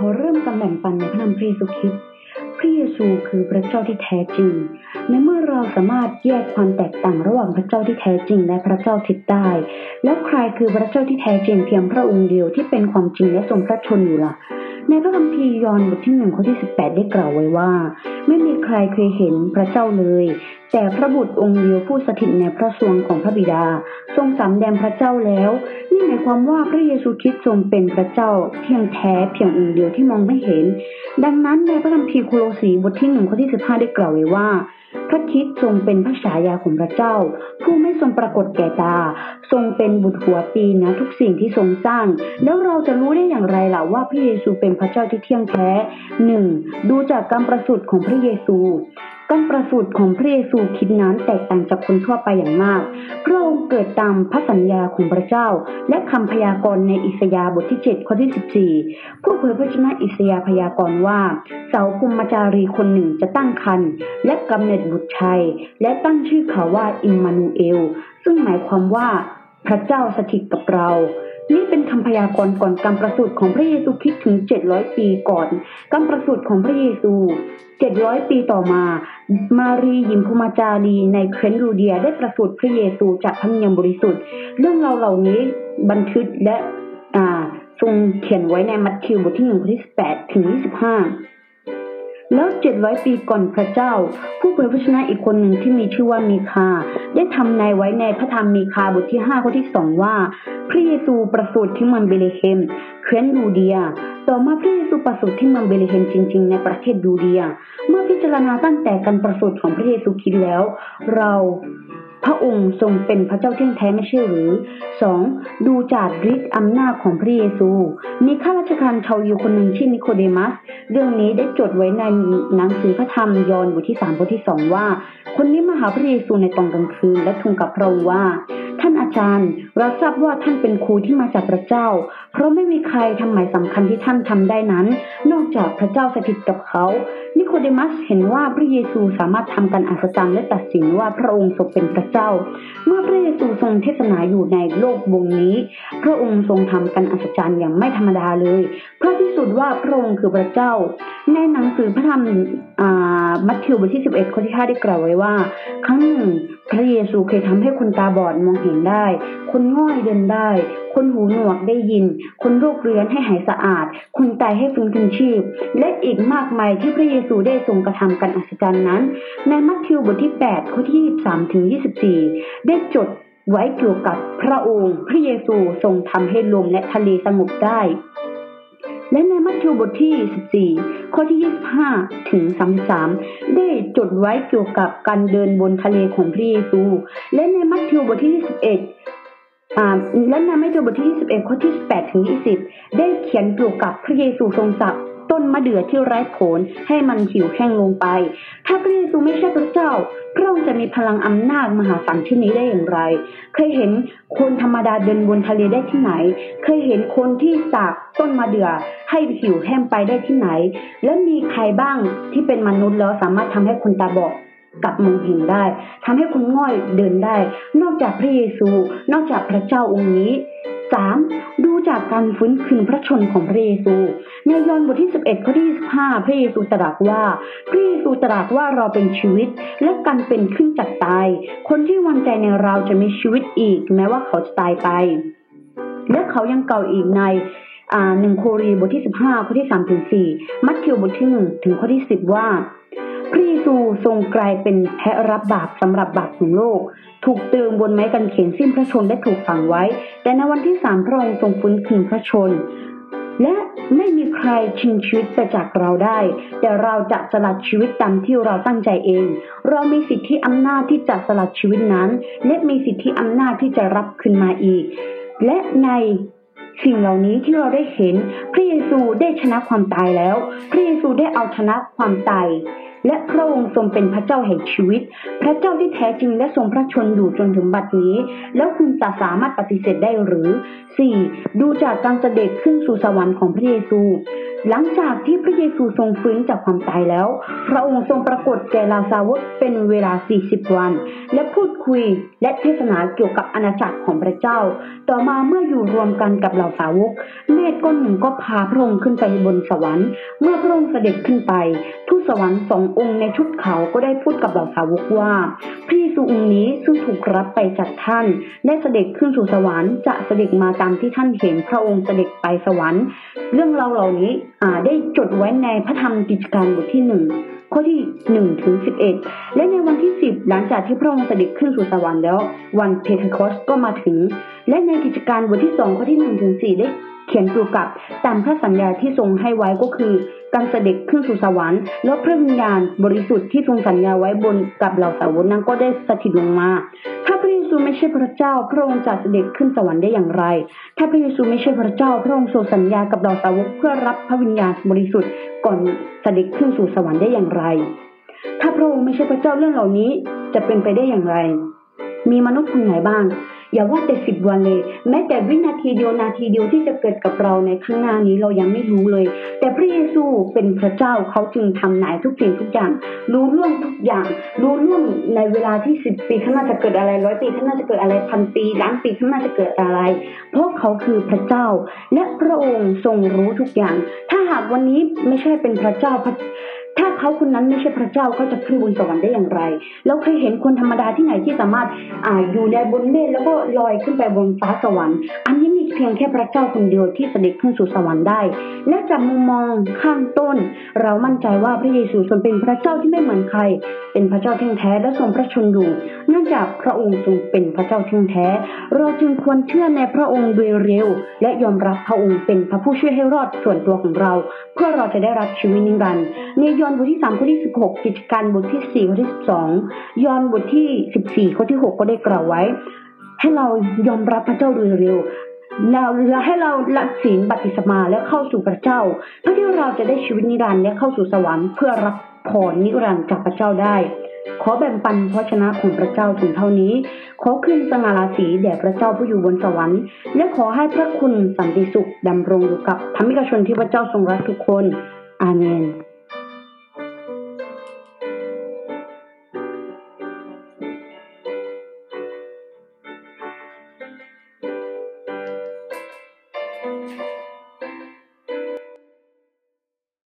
ขอเริ่มกันแบ่งปันในพระนามพระเยซูคริสต์พระเยซูคือพระเจ้าที่แท้จริงในเมื่อเราสามารถแยกความแตกต่างระหว่างพระเจ้าที่แท้จริงและพระเจ้าทิพย์ได้แล้วใครคือพระเจ้าที่แท้จริงเพียงพระองค์เดียวที่เป็นความจริงและทรงพระชนอยู่ล่ะในพระคัมภีร์ยอห์นบทที่1ข้อที่18ได้กล่าวไว้ว่าไม่มีใครเคยเห็นพระเจ้าเลยแต่พระบุตรองค์เดียวผู้สถิตในพระสวงของพระบิดาทรงสำแดงพระเจ้าแล้วนี่หมายความว่าพระเยซูคริสต์ทรงเป็นพระเจ้าเพียงแท้เพียงองค์เดียวที่มองไม่เห็นดังนั้นในพระคัมภีร์โคโลสีบทที่1ข้อที่15ได้กล่าวไว้ว่าพระคริสต์ทรงเป็นพระฉายาของพระเจ้าผู้ไม่ทรงปรากฏแก่ตาทรงเป็นบุตรหัวปีนะทุกสิ่งที่ทรงสร้างแล้วเราจะรู้ได้อย่างไรล่ะว่าพระเยซูเป็นพระเจ้าที่เที่ยงแท้ 1. ดูจากการประสูติของพระเยซูการประสูติของพระเยซูคริสต์นั้นแตกต่างจากคนทั่วไปอย่างมากพระองค์เกิดตามพระสัญญาของพระเจ้าและคำพยากรณ์ในอิสยาห์บทที่7ข้อที่14ผู้เผยพระชนะอิสยาห์พยากรณ์ว่าสาวภูมิจารีคนหนึ่งจะตั้งครรภ์และกำเนิดบุตรชายและตั้งชื่อเขาว่าอิมมานูเอลซึ่งหมายความว่าพระเจ้าสถิตกับเรานี่เป็นคำพยากรณ์ก่อนการประสูติของพระเยซูคริสต์ถึง700ปีก่อนการประสูติของพระเยซู700ปีต่อมามารีหญิงภูมิจารีในเคร็นรูเดียได้ประสูติพระเยซูจากพระวิญญาณบริสุทธิ์เรื่องราวเหล่านี้บันทึกและทรงเขียนไว้ในมัทธิวบทที่1ข้อที่18ถึง25แล้ว700ปีก่อนพระเจ้าผู้เผยพระชนะอีกคนหนึ่งที่มีชื่อว่ามีคาได้ทำนายไว้ในพระธรรมมีคาบทที่5ข้อที่2ว่าพระเยซูประสูติที่เมืองเบเลเฮมเคว้นยูเดียต่อมาพระเยซูประสูติที่เมืองเบเลเฮมจริงๆในประเทศยูเดียเมื่อพิจารณาตั้งแต่การประสูติของพระเยซูคริสต์แล้วเราพระองค์ทรงเป็นพระเจ้าเที่ยงแท้ไม่ใช่หรือ 2. ดูจากฤทธิ์อำนาจของพระเยซูมีข้าราชการชาวยิวคนหนึ่งชื่อนิโคเดมัสเรื่องนี้ได้จดไว้ในหนังสือพระธรรมยอห์นบทที่3ข้อที่2ว่าคนนี้มาหาพระเยซูในตอนกลางคืนและทูลกับพระองค์ว่าท่านอาจารย์เราทราบว่าท่านเป็นครูที่มาจากพระเจ้าเพราะไม่มีใครทำหมายสำคัญที่ท่านทำได้นั้นนอกจากพระเจ้าสถิตกับเขานิโคเดมัสเห็นว่าพระเยซูสามารถทำการอัศจรรย์และตัดสินว่าพระองค์ทรงเป็นพระเจ้าเมื่อพระเยซูทรงเทศนาอยู่ในโลกวงนี้พระองค์ทรงทำการอัศจรรย์อย่างไม่ธรรมดาเลยเพราะพิสูจน์ว่าพระองค์คือพระเจ้าในหนังสือพระธรรมมัทธิวบทที่11ข้อที่5ได้กล่าวไว้ว่าครั้งหนึ่งพระเยซูเคยทำให้คนตาบอดมองเห็นได้คนง่อยเดินได้คนหูหนวกได้ยินคนโรคเรื้อนให้หายสะอาดคนตายให้ฟื้นคืนชีพและอีกมากมายที่พระเยซูได้ทรงกระทำการอัศจรรย์นั้นในมัทธิวบทที่8ข้อที่23ถึง24ได้จดไว้เกี่ยวกับพระองค์พระเยซูทรงทำให้ลมและทะเลสงบได้และในมัทธิวบทที่14ข้อที่25ถึง33ได้จดไว้เกี่ยวกับการเดินบนทะเลของพระเยซูและในมัทธิวบทที่21ข้อที่18ถึง20ได้เขียนเกี่ยวกับพระเยซูทรงสับต้นมะเดื่อที่ไร้ผลให้มันเหี่ยวแห้งลงไปถ้าพระเยซูไม่ใช่พระเจ้าพระองค์จะมีพลังอำนาจมหาศาลที่นี้ได้อย่างไรเคยเห็นคนธรรมดาเดินบนทะเลได้ที่ไหนเคยเห็นคนที่สาบต้นมะเดื่อให้เหี่ยวแห้งไปได้ที่ไหนและมีใครบ้างที่เป็นมนุษย์แล้วสามารถทำให้คนตาบอดกลับมองเห็นได้ทำให้คนง่อยเดินได้นอกจากพระเยซูนอกจากพระเจ้าองค์นี้ 3. ดูจากการฟื้นคืนพระชนม์ของพระเยซูในยอห์นบทที่11ข้อที่25พระเยซูตรัสว่าเราเป็นชีวิตและการเป็นขึ้นจากตายคนที่วางใจในเราจะมีชีวิตอีกแม้ว่าเขาจะตายไปและเขายังเก่าอีกใน1โครินธ์บทที่15ข้อที่3ถึง4มัทธิวบทที่1ถึงข้อที่10ว่าพระเยซูทรงกลายเป็นแพะรับบาปสำหรับบาปของโลกถูกตรึงบนไม้กางเขนสิ้นพระชนม์และถูกฝังไว้แต่ในวันที่3พระองค์ทรงฟื้นคืนพระชนม์และไม่มีใครชิงชีวิตไปจากเราได้แต่เราจะสละชีวิตตามที่เราตั้งใจเองเรามีสิทธิอำนาจที่จะสละชีวิตนั้นและมีสิทธิอำนาจที่จะรับคืนมาอีกและในสิ่งเหล่านี้ที่เราได้เห็นพระเยซูได้ชนะความตายแล้วพระเยซูได้เอาชนะความตาย และพระองค์ทรงเป็นพระเจ้าแห่งชีวิตพระเจ้าที่แท้จริงและทรงพระชนอยู่จนถึงบัดนี้แล้วคุณจะสามารถปฏิเสธได้หรือ 4. ดูจากการเสด็จขึ้นสู่สวรรค์ของพระเยซูหลังจากที่พระเยซูทรงฟื้นจากความตายแล้วพระองค์ทรงปรากฏแก่ลาซารุสเป็นเวลา40วันและพูดคุยและเทศนาเกี่ยวกับอาณาจักรของพระเจ้าต่อมาเมื่ออยู่รวมกันกับเหล่าสาวกเมฆก้อนหนึ่งก็พาพระองค์ขึ้นไปบนสวรรค์เมื่อพระองค์เสด็จขึ้นไปทูตสวรรค์2องค์ในชุดขาวก็ได้พูดกับเหล่าสาวกว่าพระเยซูองค์นี้ซึ่งถูกรับไปจากท่านและเสด็จขึ้นสู่สวรรค์จะเสด็จมาตามที่ท่านเห็นพระองค์เสด็จไปสวรรค์เรื่องเหล่านี้ได้จดไว้ในพระธรรมกิจการบทที่1ข้อที่1ถึง11และในวันที่10หลังจากที่พระองค์เสด็จขึ้นสู่สวรรค์แล้ววันเพนเทคอสต์ก็มาถึงและในกิจการบทที่2ข้อที่1ถึง4ได้เขียนเกี่ยวกับตามพระสัญญาที่ทรงให้ไว้ก็คือการเสด็จขึ้นสู่สวรรค์และพระวิญญาณบริสุทธิ์ที่ทรงสัญญาไว้บนกับเหล่าสาวกนั้นก็ได้สถิตลงมาถ้าพระเยซูไม่ใช่พระเจ้าพระองค์จะเสด็จขึ้นสวรรค์ได้อย่างไรถ้าพระเยซูไม่ใช่พระเจ้าพระองค์ทรงสัญญากับเหล่าสาวกเพื่อรับพระวิญญาณบริสุทธิ์ก่อนเสด็จขึ้นสู่สวรรค์ได้อย่างไรถ้าพระองค์ไม่ใช่พระเจ้าเรื่องเหล่านี้จะเป็นไปได้อย่างไรมีมนุษย์คนไหนบ้างอย่าว่าแต่10วันเลยแม้แต่วินาทีเดียวนาทีเดียวที่จะเกิดกับเราในข้างหน้านี้เรายังไม่รู้เลยแต่พระเยซูเป็นพระเจ้าเขาจึงทำนายทุกสิ่งทุกอย่างรู้ล่วงทุกอย่างรู้ล่วงในเวลาที่10ปีข้างหน้าจะเกิดอะไร100ปีข้างหน้าจะเกิดอะไรพันปีล้านปีข้างหน้าจะเกิดอะไรเพราะเขาคือพระเจ้าและพระองค์ทรงรู้ทุกอย่างถ้าหากวันนี้ไม่ใช่เป็นพระเจ้าถ้าเขาคนนั้นไม่ใช่พระเจ้าเขาจะขึ้นบนสวรรค์ได้อย่างไรเราเคยเห็นคนธรรมดาที่ไหนที่สามารถอยู่ในบนเมฆแล้วก็ลอยขึ้นไปบนฟ้าสวรรค์อันนี้มีเพียงแค่พระเจ้าคนเดียวที่เสด็จขึ้นสู่สวรรค์ได้และจากมุมมองข้างต้นเรามั่นใจว่าพระเยซูทรงเป็นพระเจ้าที่ไม่เหมือนใครเป็นพระเจ้าที่แท้และทรงพระชนอยู่เนื่องจากพระองค์ทรงเป็นพระเจ้าที่แท้เราจึงควรเชื่อในพระองค์โดยเร็วและยอมรับพระองค์เป็นพระผู้ช่วยให้รอดส่วนตัวของเราเพื่อเราจะได้รับชีวิตนิรันดร์ยอห์นบทที่3ข้อที่16กิจการบทที่4ข้อที่12ยอห์นบทที่14ข้อที่6ก็ได้กล่าวไว้ให้เรายอมรับพระเจ้าโดยเร็วและให้เราละศีลบัพติศมาและเข้าสู่พระเจ้าเพื่อที่เราจะได้ชีวิตนิรันดร์และเข้าสู่สวรรค์เพื่อรับพรนิรันดร์จากพระเจ้าได้ขอแบ่งปันพระชนะของพระเจ้าถึงเท่านี้ขอขึ้นสง่าราศีแด่พระเจ้าผู้อยู่บนสวรรค์และขอให้พระคุณสันติสุขดำรงอยู่กับธรรมิกชนที่พระเจ้าทรงรักทุกคนอาเมน